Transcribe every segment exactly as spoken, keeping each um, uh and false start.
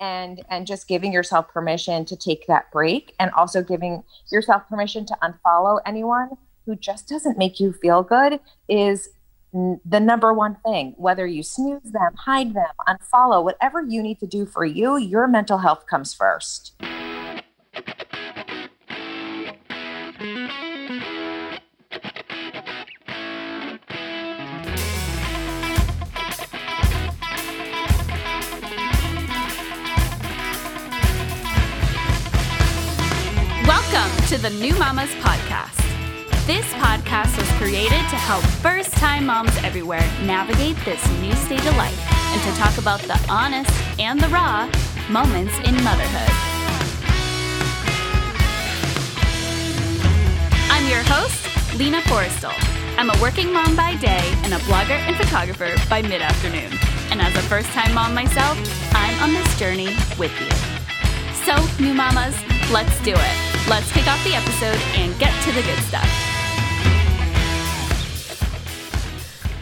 and and just giving yourself permission to take that break, and also giving yourself permission to unfollow anyone who just doesn't make you feel good is n- the number one thing. Whether you snooze them, hide them, unfollow, whatever you need to do for you, your mental health comes first. To the New Mamas Podcast. This podcast was created to help first-time moms everywhere navigate this new stage of life and to talk about the honest and the raw moments in motherhood. I'm your host, Lina Forrestal. I'm a working mom by day and a blogger and photographer by mid-afternoon. And as a first-time mom myself, I'm on this journey with you. So, New Mamas, let's do it. Let's kick off the episode and get to the good stuff.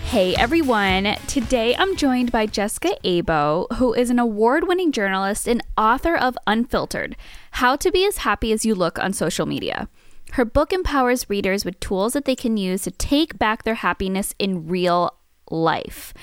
Hey everyone, today I'm joined by Jessica Abo, who is an award-winning journalist and author of Unfiltered, How to Be as Happy as You Look on Social Media. Her book empowers readers with tools that they can use to take back their happiness in real life.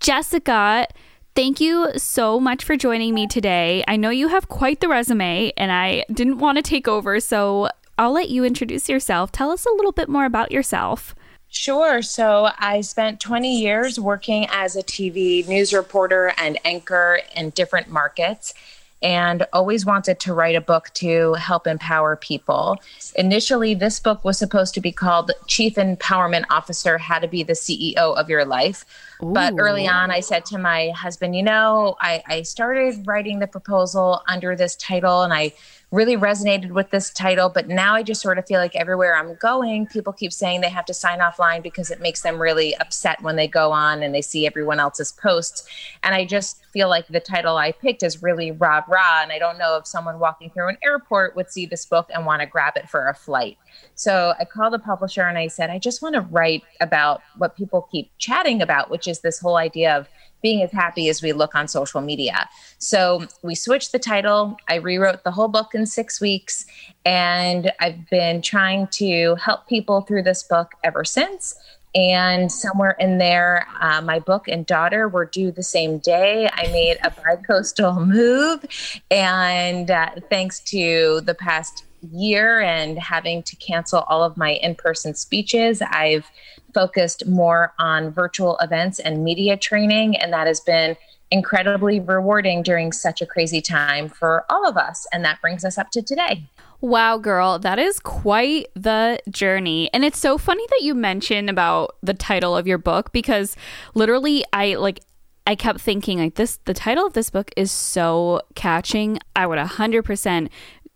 Jessica, thank you so much for joining me today. I know you have quite the resume, and I didn't want to take over, so I'll let you introduce yourself. Tell us a little bit more about yourself. Sure. So I spent twenty years working as a T V news reporter and anchor in different markets, and always wanted to write a book to help empower people. Initially, this book was supposed to be called Chief Empowerment Officer, How to Be the C E O of Your Life. Ooh. But early on, I said to my husband, you know, I, I started writing the proposal under this title, and I really resonated with this title. But now I just sort of feel like everywhere I'm going, people keep saying they have to sign offline because it makes them really upset when they go on and they see everyone else's posts. And I just feel like the title I picked is really rah rah. And I don't know if someone walking through an airport would see this book and want to grab it for a flight. So I called the publisher and I said, I just want to write about what people keep chatting about, which is this whole idea of being as happy as we look on social media. So we switched the title. I rewrote the whole book in six weeks, and I've been trying to help people through this book ever since. And somewhere in there, uh, my book and daughter were due the same day. I made a bi-coastal move, and uh, thanks to the past year and having to cancel all of my in-person speeches, I've focused more on virtual events and media training, and that has been incredibly rewarding during such a crazy time for all of us. And that brings us up to today. Wow, girl, that is quite the journey. And it's so funny that you mention about the title of your book, because literally I like I kept thinking like this, the title of this book is so catching. I would one hundred percent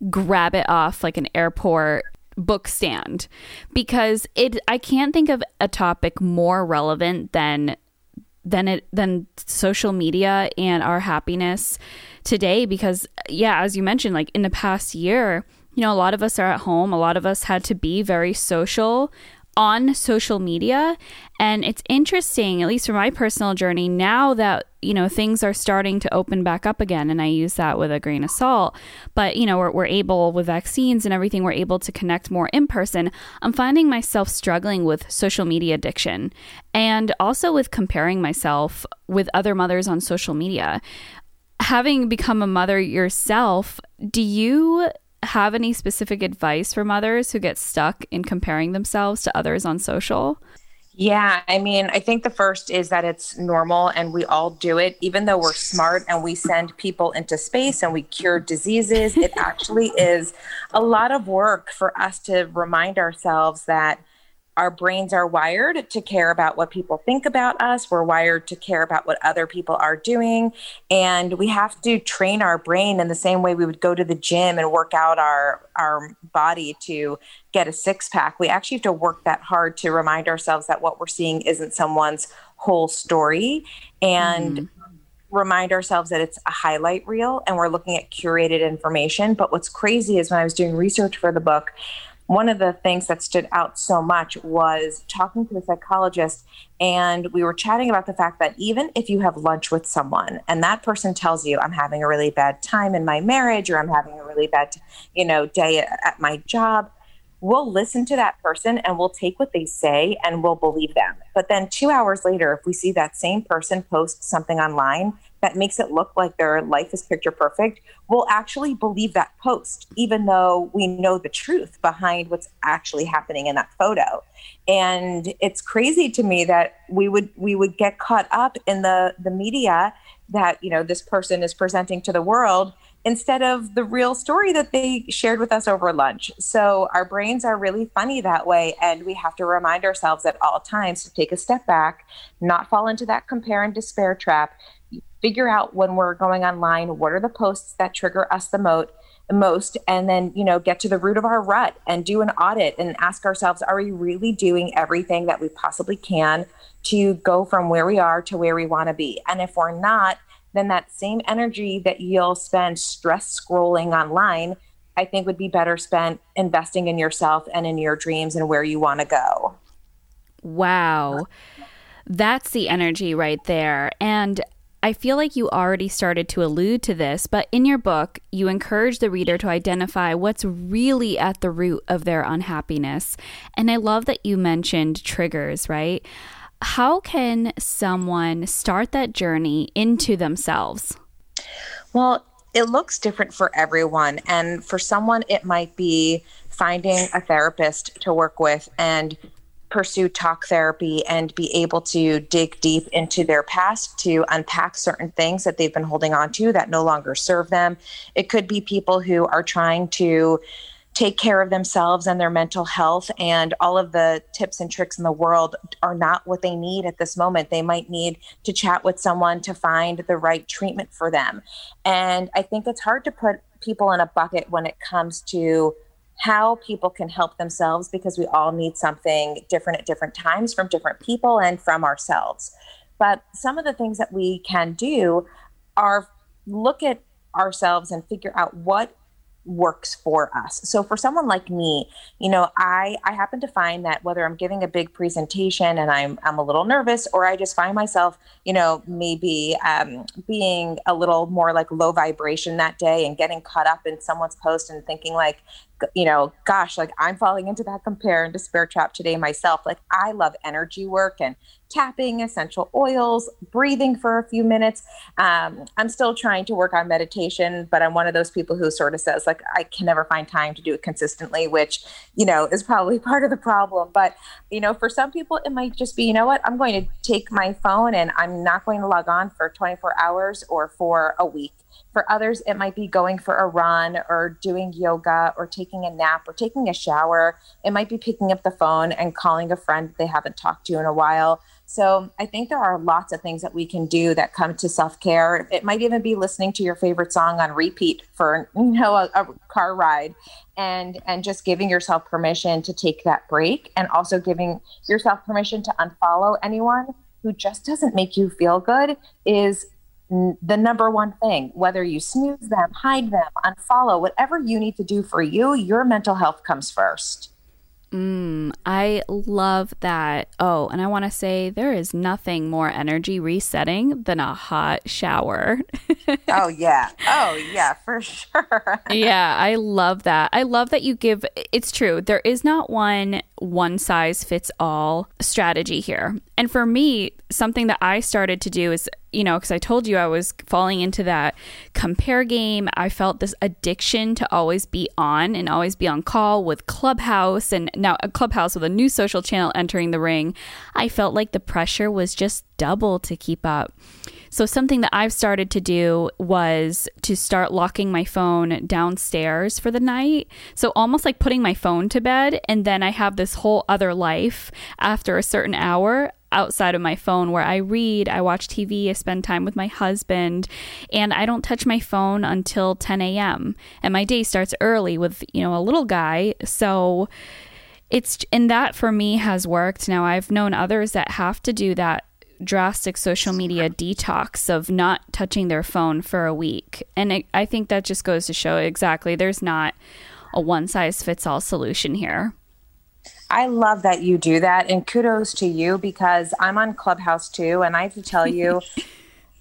grab it off like an airport book stand, because it I can't think of a topic more relevant than than it than social media and our happiness today, because yeah, as you mentioned, like in the past year, you know, a lot of us are at home, a lot of us had to be very social on social media. And it's interesting, at least for my personal journey, now that, you know, things are starting to open back up again, and I use that with a grain of salt, but, you know, we're, we're able, with vaccines and everything, we're able to connect more in person. I'm finding myself struggling with social media addiction, and also with comparing myself with other mothers on social media. Having become a mother yourself, do you have any specific advice for mothers who get stuck in comparing themselves to others on social? Yeah, I mean, I think the first is that it's normal, and we all do it. Even though we're smart and we send people into space and we cure diseases, it actually is a lot of work for us to remind ourselves that our brains are wired to care about what people think about us. We're wired to care about what other people are doing. And we have to train our brain in the same way we would go to the gym and work out our, our body to get a six pack. We actually have to work that hard to remind ourselves that what we're seeing isn't someone's whole story. And mm. remind ourselves that it's a highlight reel and we're looking at curated information. But what's crazy is when I was doing research for the book, one of the things that stood out so much was talking to the psychologist, and we were chatting about the fact that even if you have lunch with someone and that person tells you, I'm having a really bad time in my marriage, or I'm having a really bad, you know, day at my job, we'll listen to that person and we'll take what they say and we'll believe them. But then two hours later, if we see that same person post something online that makes it look like their life is picture perfect, we'll actually believe that post, even though we know the truth behind what's actually happening in that photo. And it's crazy to me that we would we would get caught up in the, the media that, you know, this person is presenting to the world instead of the real story that they shared with us over lunch. So our brains are really funny that way. And we have to remind ourselves at all times to take a step back, not fall into that compare and despair trap, figure out when we're going online, what are the posts that trigger us the mo- most, and then, you know, get to the root of our rut and do an audit and ask ourselves, are we really doing everything that we possibly can to go from where we are to where we want to be? And if we're not, then that same energy that you'll spend stress scrolling online, I think would be better spent investing in yourself and in your dreams and where you want to go. Wow. That's the energy right there. And I feel like you already started to allude to this, but in your book, you encourage the reader to identify what's really at the root of their unhappiness. And I love that you mentioned triggers, right? How can someone start that journey into themselves? Well, it looks different for everyone. And for someone, it might be finding a therapist to work with and pursue talk therapy and be able to dig deep into their past to unpack certain things that they've been holding on to that no longer serve them. It could be people who are trying to take care of themselves and their mental health, and all of the tips and tricks in the world are not what they need at this moment. They might need to chat with someone to find the right treatment for them. And I think it's hard to put people in a bucket when it comes to how people can help themselves, because we all need something different at different times from different people and from ourselves. But some of the things that we can do are look at ourselves and figure out what works for us. So for someone like me, you know, I, I happen to find that whether I'm giving a big presentation and I'm, I'm a little nervous, or I just find myself, you know, maybe um, being a little more like low vibration that day and getting caught up in someone's post and thinking like, you know, gosh, like I'm falling into that compare and despair trap today myself. Like I love energy work and tapping, essential oils, breathing for a few minutes. Um, I'm still trying to work on meditation, but I'm one of those people who sort of says like, I can never find time to do it consistently, which, you know, is probably part of the problem. But, you know, for some people it might just be, you know what, I'm going to take my phone and I'm not going to log on for twenty-four hours or for a week. For others, it might be going for a run or doing yoga or taking a nap or taking a shower. It might be picking up the phone and calling a friend they haven't talked to in a while. So I think there are lots of things that we can do that come to self-care. It might even be listening to your favorite song on repeat for, you know, a, a car ride, and, and just giving yourself permission to take that break, and also giving yourself permission to unfollow anyone who just doesn't make you feel good is the number one thing. Whether you snooze them, hide them, unfollow, whatever you need to do for you, your mental health comes first. Mm, I love that. Oh, and I want to say there is nothing more energy resetting than a hot shower. Oh, yeah. Oh, yeah, for sure. Yeah, I love that. I love that you give, it's true. There is not one one size fits all strategy here. And for me, something that I started to do is, you know, because I told you I was falling into that compare game. I felt this addiction to always be on and always be on call with Clubhouse, and now a Clubhouse with a new social channel entering the ring. I felt like the pressure was just double to keep up. So something that I've started to do was to start locking my phone downstairs for the night. So almost like putting my phone to bed, and then I have this whole other life after a certain hour outside of my phone where I read, I watch T V, I spend time with my husband, and I don't touch my phone until ten a.m. And my day starts early with, you know, a little guy. So it's, and that for me has worked. Now I've known others that have to do that drastic social media detox of not touching their phone for a week. And it, I think that just goes to show exactly there's not a one-size-fits-all solution here. I love that you do that, and kudos to you, because I'm on Clubhouse too, and I have to tell you,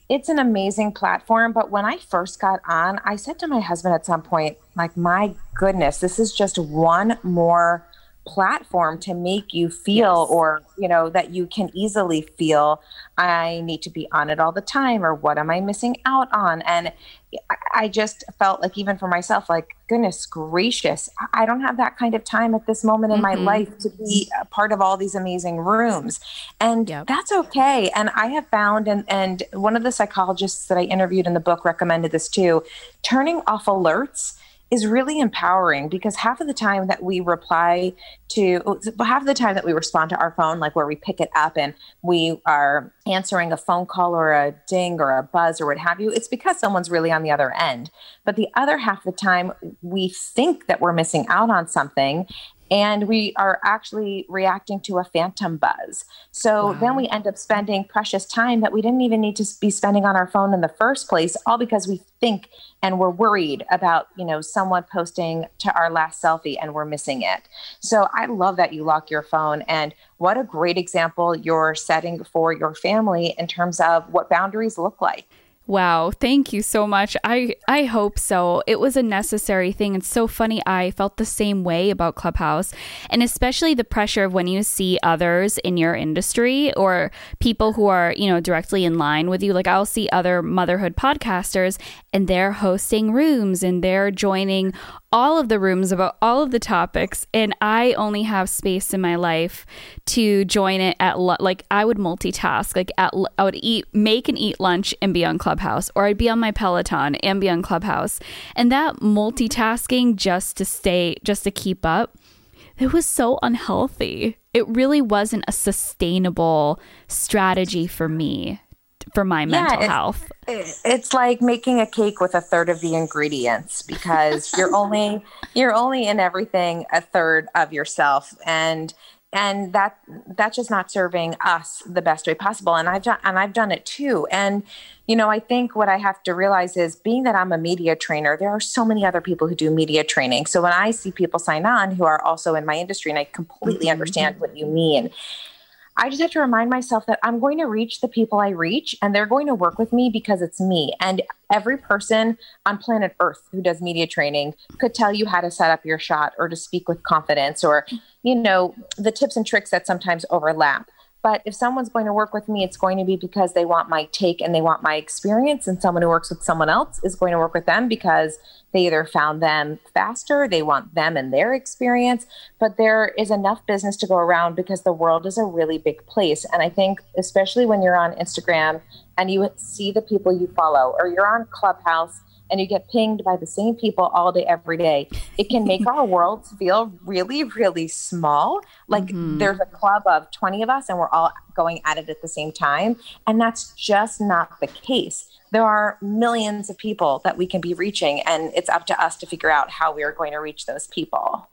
it's an amazing platform. But when I first got on, I said to my husband at some point, like, my goodness, this is just one more platform to make you feel, yes, or, you know, that you can easily feel, I need to be on it all the time, or what am I missing out on? And I just felt like, even for myself, like, goodness gracious, I don't have that kind of time at this moment in mm-hmm. my life to be a part of all these amazing rooms. And yep. that's okay. And I have found, and, and one of the psychologists that I interviewed in the book recommended this too, turning off alerts is really empowering, because half of the time that we reply to, half of the time that we respond to our phone, like where we pick it up and we are answering a phone call or a ding or a buzz or what have you, it's because someone's really on the other end. But the other half of the time, we think that we're missing out on something, and we are actually reacting to a phantom buzz. So wow. then we end up spending precious time that we didn't even need to be spending on our phone in the first place, all because we think and we're worried about, you know, someone posting to our last selfie and we're missing it. So I love that you lock your phone, and what a great example you're setting for your family in terms of what boundaries look like. Wow. Thank you so much. I, I hope so. It was a necessary thing. It's so funny. I felt the same way about Clubhouse, and especially the pressure of when you see others in your industry or people who are, you know, directly in line with you. Like, I'll see other motherhood podcasters, and they're hosting rooms and they're joining all of the rooms about all of the topics. And I only have space in my life to join it at lo- like I would multitask, like at, I would eat, make and eat lunch and be on Clubhouse. Clubhouse, or I'd be on my Peloton and be on Clubhouse. And that multitasking just to stay, just to keep up, it was so unhealthy. It really wasn't a sustainable strategy for me, for my yeah, mental it's, health. It's like making a cake with a third of the ingredients, because you're only, you're only in everything a third of yourself. And And that that's just not serving us the best way possible. And I've done and I've done it too. And, you know, I think what I have to realize is, being that I'm a media trainer, there are so many other people who do media training. So when I see people sign on who are also in my industry, and I completely understand what you mean, I just have to remind myself that I'm going to reach the people I reach, and they're going to work with me because it's me. And every person on planet Earth who does media training could tell you how to set up your shot, or to speak with confidence, or, you know, the tips and tricks that sometimes overlap. But if someone's going to work with me, it's going to be because they want my take and they want my experience. And someone who works with someone else is going to work with them because they either found them faster, they want them and their experience. But there is enough business to go around, because the world is a really big place. And I think, especially when you're on Instagram and you see the people you follow, or you're on Clubhouse and you get pinged by the same people all day, every day, it can make our worlds feel really, really small. Like mm-hmm. there's a club of twenty of us and we're all going at it at the same time. And that's just not the case. There are millions of people that we can be reaching, and it's up to us to figure out how we are going to reach those people.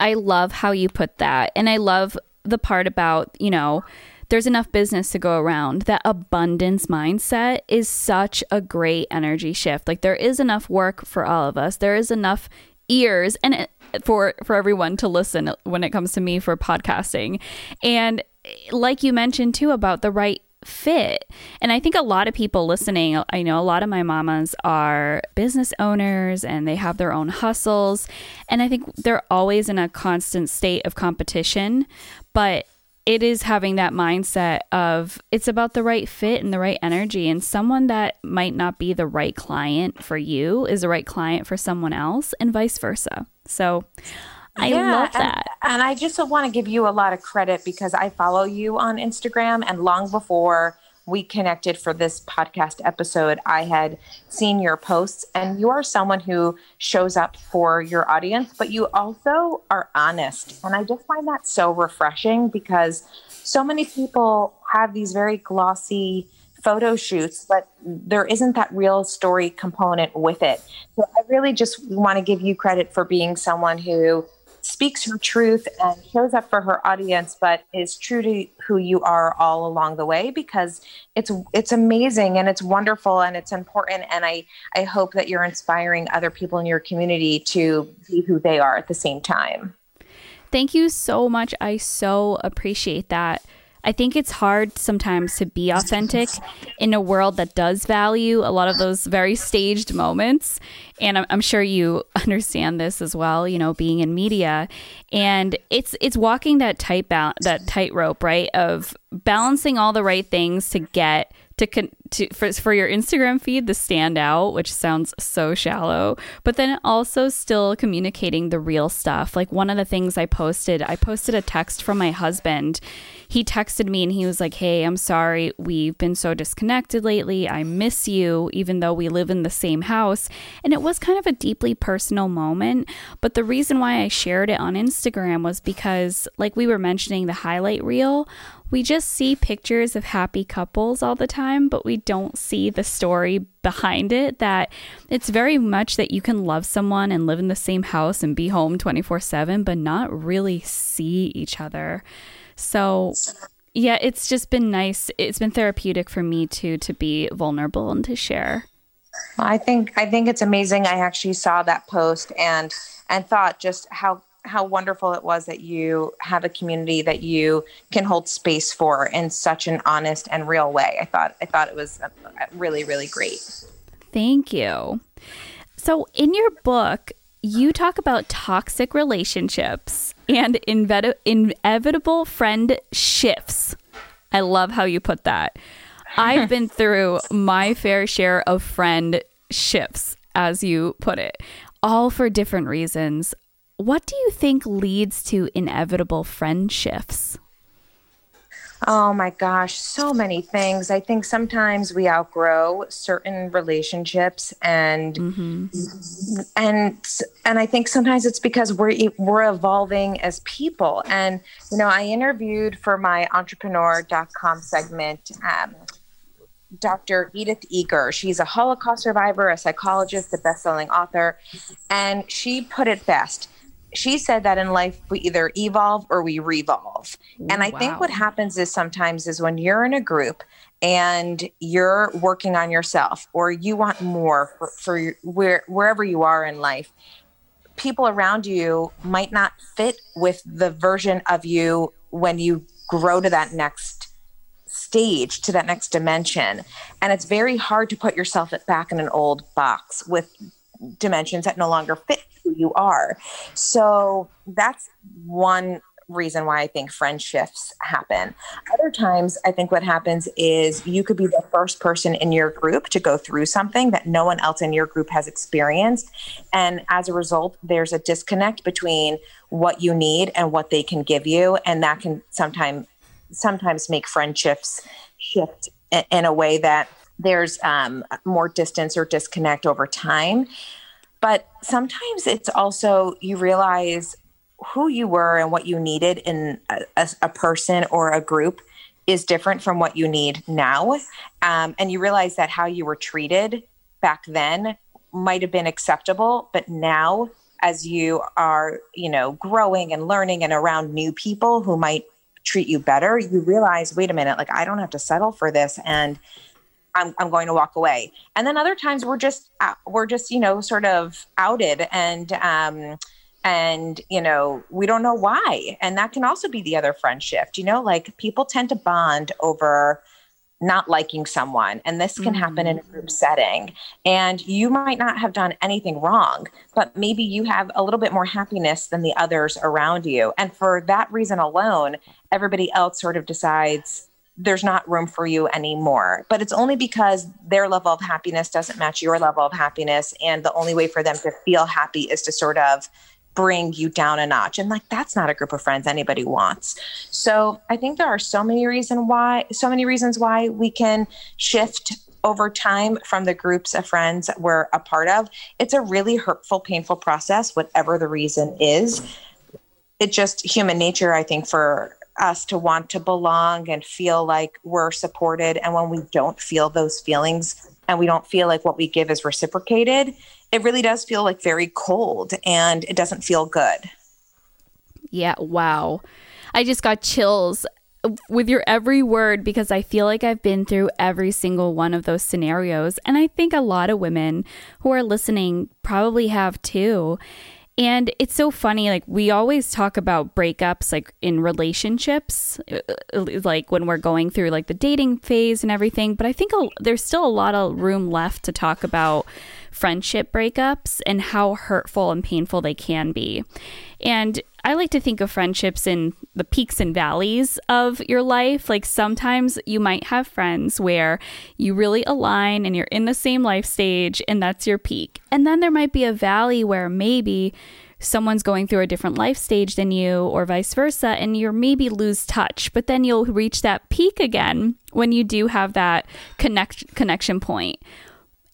I love how you put that. And I love the part about, you know, there's enough business to go around. That abundance mindset is such a great energy shift. Like, there is enough work for all of us. There is enough ears and it, for for everyone to listen when it comes to me for podcasting. And like you mentioned too, about the right fit. And I think a lot of people listening, I know a lot of my mamas are business owners and they have their own hustles. And I think they're always in a constant state of competition. But it is having that mindset of, it's about the right fit and the right energy, and someone that might not be the right client for you is the right client for someone else, and vice versa. So I yeah, love that. And, and I just want to give you a lot of credit, because I follow you on Instagram, and long before we connected for this podcast episode, I had seen your posts, and you are someone who shows up for your audience, but you also are honest. And I just find that so refreshing, because so many people have these very glossy photo shoots, but there isn't that real story component with it. So I really just want to give you credit for being someone who speaks her truth and shows up for her audience, but is true to who you are all along the way, because it's, it's amazing and it's wonderful and it's important. And I, I hope that you're inspiring other people in your community to be who they are at the same time. Thank you so much. I so appreciate that. I think it's hard sometimes to be authentic in a world that does value a lot of those very staged moments. And I'm, I'm sure you understand this as well, you know, being in media. And it's it's walking that tight ba- that tightrope, right, of balancing all the right things to get to, con- to for, for your Instagram feed to stand out, which sounds so shallow, but then also still communicating the real stuff. Like one of the things I posted, I posted a text from my husband. He texted me and he was like, hey, I'm sorry, we've been so disconnected lately. I miss you, even though we live in the same house. And it was kind of a deeply personal moment. But the reason why I shared it on Instagram was because, like we were mentioning, the highlight reel, we just see pictures of happy couples all the time, but we don't see the story behind it, that it's very much that you can love someone and live in the same house and be home twenty-four seven, but not really see each other. So yeah, it's just been nice. It's been therapeutic for me too, to be vulnerable and to share. I think, I think it's amazing. I actually saw that post and, and thought just how how wonderful it was that you have a community that you can hold space for in such an honest and real way. I thought, I thought it was really, really great. Thank you. So in your book, you talk about toxic relationships and invet- inevitable friend shifts. I love how you put that. I've been through my fair share of friend shifts, as you put it, all for different reasons. What do you think leads to inevitable friend shifts? Oh my gosh, so many things. I think sometimes we outgrow certain relationships, and mm-hmm. and and I think sometimes it's because we're we're evolving as people. And you know, I interviewed for my Entrepreneur dot com segment um, Doctor Edith Eager. She's a Holocaust survivor, a psychologist, a best-selling author, and she put it best. She said that in life, we either evolve or we revolve. And I wow. think what happens is sometimes is when you're in a group and you're working on yourself, or you want more for, for your, where, wherever you are in life, people around you might not fit with the version of you when you grow to that next stage, to that next dimension. And it's very hard to put yourself back in an old box with dimensions that no longer fit who you are. So that's one reason why I think friend shifts happen. Other times, I think what happens is you could be the first person in your group to go through something that no one else in your group has experienced. And as a result, there's a disconnect between what you need and what they can give you. And that can sometimes, sometimes make friendships shift in a way that there's um, more distance or disconnect over time. But sometimes it's also you realize who you were and what you needed in a, a, a person or a group is different from what you need now. Um, and you realize that how you were treated back then might have been acceptable, but now as you are, you know, growing and learning and around new people who might treat you better, you realize, wait a minute, like I don't have to settle for this. And I'm, I'm going to walk away. And then other times we're just, we're just, you know, sort of outed and, um, and, you know, we don't know why. And that can also be the other friend shift, you know, like people tend to bond over not liking someone. And this can mm-hmm. happen in a group setting, and you might not have done anything wrong, but maybe you have a little bit more happiness than the others around you. And for that reason alone, everybody else sort of decides there's not room for you anymore, but it's only because their level of happiness doesn't match your level of happiness. And the only way for them to feel happy is to sort of bring you down a notch. And like, that's not a group of friends anybody wants. So I think there are so many reason why, so many reasons why we can shift over time from the groups of friends we're a part of. It's a really hurtful, painful process, whatever the reason is. It's just human nature, I think, for us to want to belong and feel like we're supported. And when we don't feel those feelings and we don't feel like what we give is reciprocated, it really does feel like very cold and it doesn't feel good. Yeah, wow. I just got chills with your every word, because I feel like I've been through every single one of those scenarios. And I think a lot of women who are listening probably have too. And it's so funny, like we always talk about breakups like in relationships, like when we're going through like the dating phase and everything. But I think a, there's still a lot of room left to talk about friendship breakups and how hurtful and painful they can be. And I like to think of friendships in the peaks and valleys of your life. Like sometimes you might have friends where you really align and you're in the same life stage and that's your peak. And then there might be a valley where maybe someone's going through a different life stage than you or vice versa, and you're maybe lose touch, but then you'll reach that peak again when you do have that connect connection point.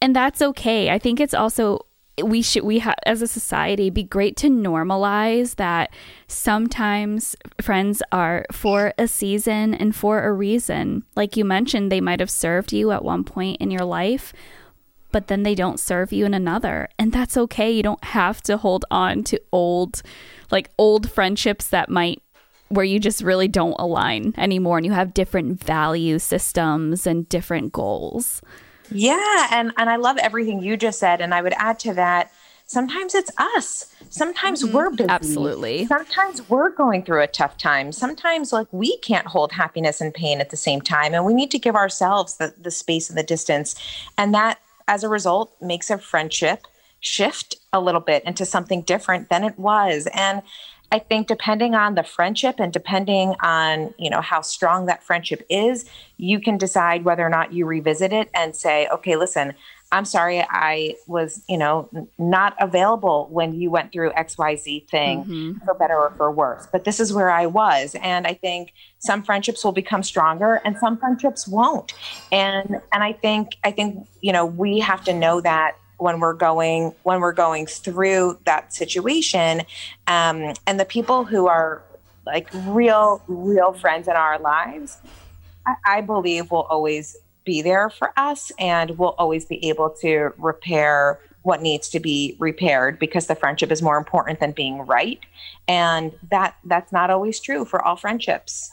And that's okay. I think it's also we should, we ha- as a society, be great to normalize that sometimes friends are for a season and for a reason. Like you mentioned, they might have served you at one point in your life, but then they don't serve you in another. And that's okay. You don't have to hold on to old, like old friendships that might, where you just really don't align anymore and you have different value systems and different goals. Yeah. And, and I love everything you just said. And I would add to that, sometimes it's us. Sometimes mm-hmm. we're busy. Absolutely. Sometimes we're going through a tough time. Sometimes like we can't hold happiness and pain at the same time. And we need to give ourselves the, the space and the distance. And that, as a result, makes a friendship shift a little bit into something different than it was. And I think depending on the friendship and depending on, you know, how strong that friendship is, you can decide whether or not you revisit it and say, okay, listen, I'm sorry, I was, you know, not available when you went through X Y Z thing, mm-hmm. for better or for worse, but this is where I was. And I think some friendships will become stronger and some friendships won't. And, and I think, I think, you know, we have to know that when we're going, when we're going through that situation. Um, and the people who are like real, real friends in our lives, I, I believe will always be there for us and will always be able to repair what needs to be repaired, because the friendship is more important than being right. And that that's not always true for all friendships.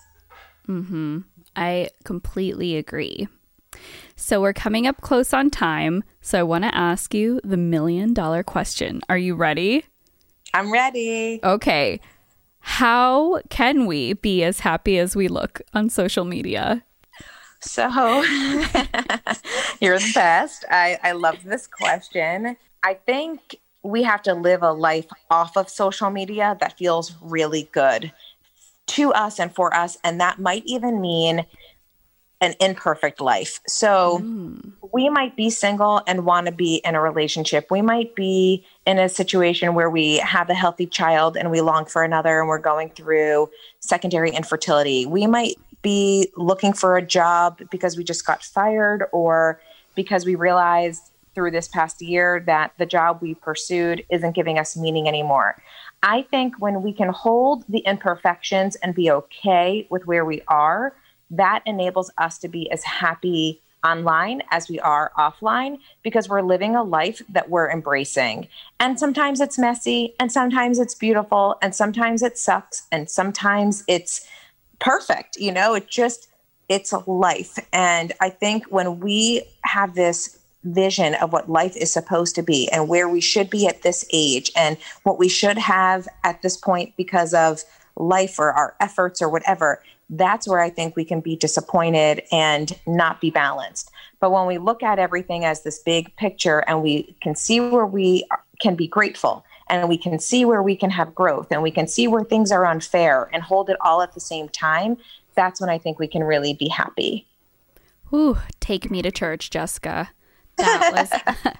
Mm-hmm. I completely agree. So we're coming up close on time. So I want to ask you the million dollar question. Are you ready? I'm ready. Okay. How can we be as happy as we look on social media? So you're the best. I, I love this question. I think we have to live a life off of social media that feels really good to us and for us. And that might even mean an imperfect life. So mm. we might be single and want to be in a relationship. We might be in a situation where we have a healthy child and we long for another and we're going through secondary infertility. We might be looking for a job because we just got fired or because we realized through this past year that the job we pursued isn't giving us meaning anymore. I think when we can hold the imperfections and be okay with where we are, that enables us to be as happy online as we are offline, because we're living a life that we're embracing. And sometimes it's messy, and sometimes it's beautiful, and sometimes it sucks, and sometimes it's perfect. You know, it just, it's life. And I think when we have this vision of what life is supposed to be and where we should be at this age and what we should have at this point because of life or our efforts or whatever, that's where I think we can be disappointed and not be balanced. But when we look at everything as this big picture and we can see where we can be grateful and we can see where we can have growth and we can see where things are unfair and hold it all at the same time, that's when I think we can really be happy. Ooh, take me to church, Jessica. That was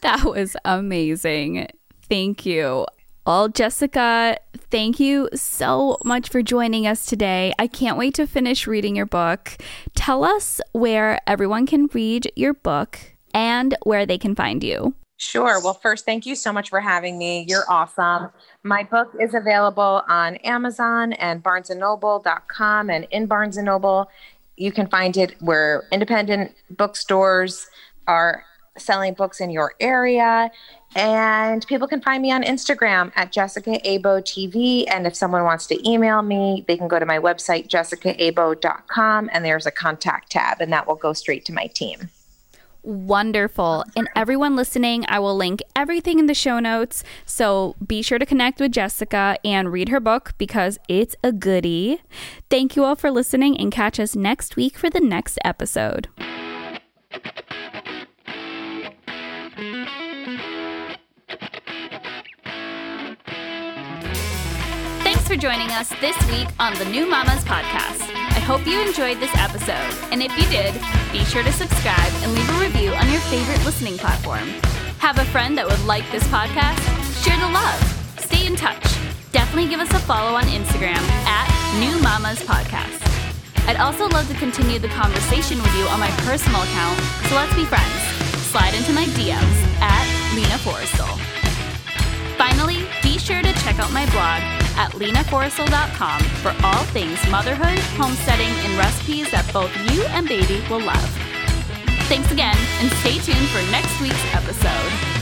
that was amazing. Thank you. Well, Jessica, thank you so much for joining us today. I can't wait to finish reading your book. Tell us where everyone can read your book and where they can find you. Sure. Well, first, thank you so much for having me. You're awesome. My book is available on Amazon and barnes and noble dot com, and in Barnes and Noble, you can find it where independent bookstores are selling books in your area. And people can find me on Instagram at Jessica Abo T V. And if someone wants to email me, they can go to my website, jessica abo dot com, and there's a contact tab, and that will go straight to my team. Wonderful. And everyone listening, I will link everything in the show notes. So be sure to connect with Jessica and read her book because it's a goodie. Thank you all for listening and catch us next week for the next episode. Thanks for joining us this week on the New Mamas Podcast. I hope you enjoyed this episode, and if you did, be sure to subscribe and leave a review on your favorite listening platform. Have a friend that would like this podcast? Share the love. Stay in touch. Definitely give us a follow on Instagram at New Mamas Podcast. I'd also love to continue the conversation with you on my personal account, so let's be friends. Slide into my D Ms at Lina Forrestal. Finally, be sure to check out my blog at lina forrestal dot com for all things motherhood, homesteading, and recipes that both you and baby will love. Thanks again, and stay tuned for next week's episode.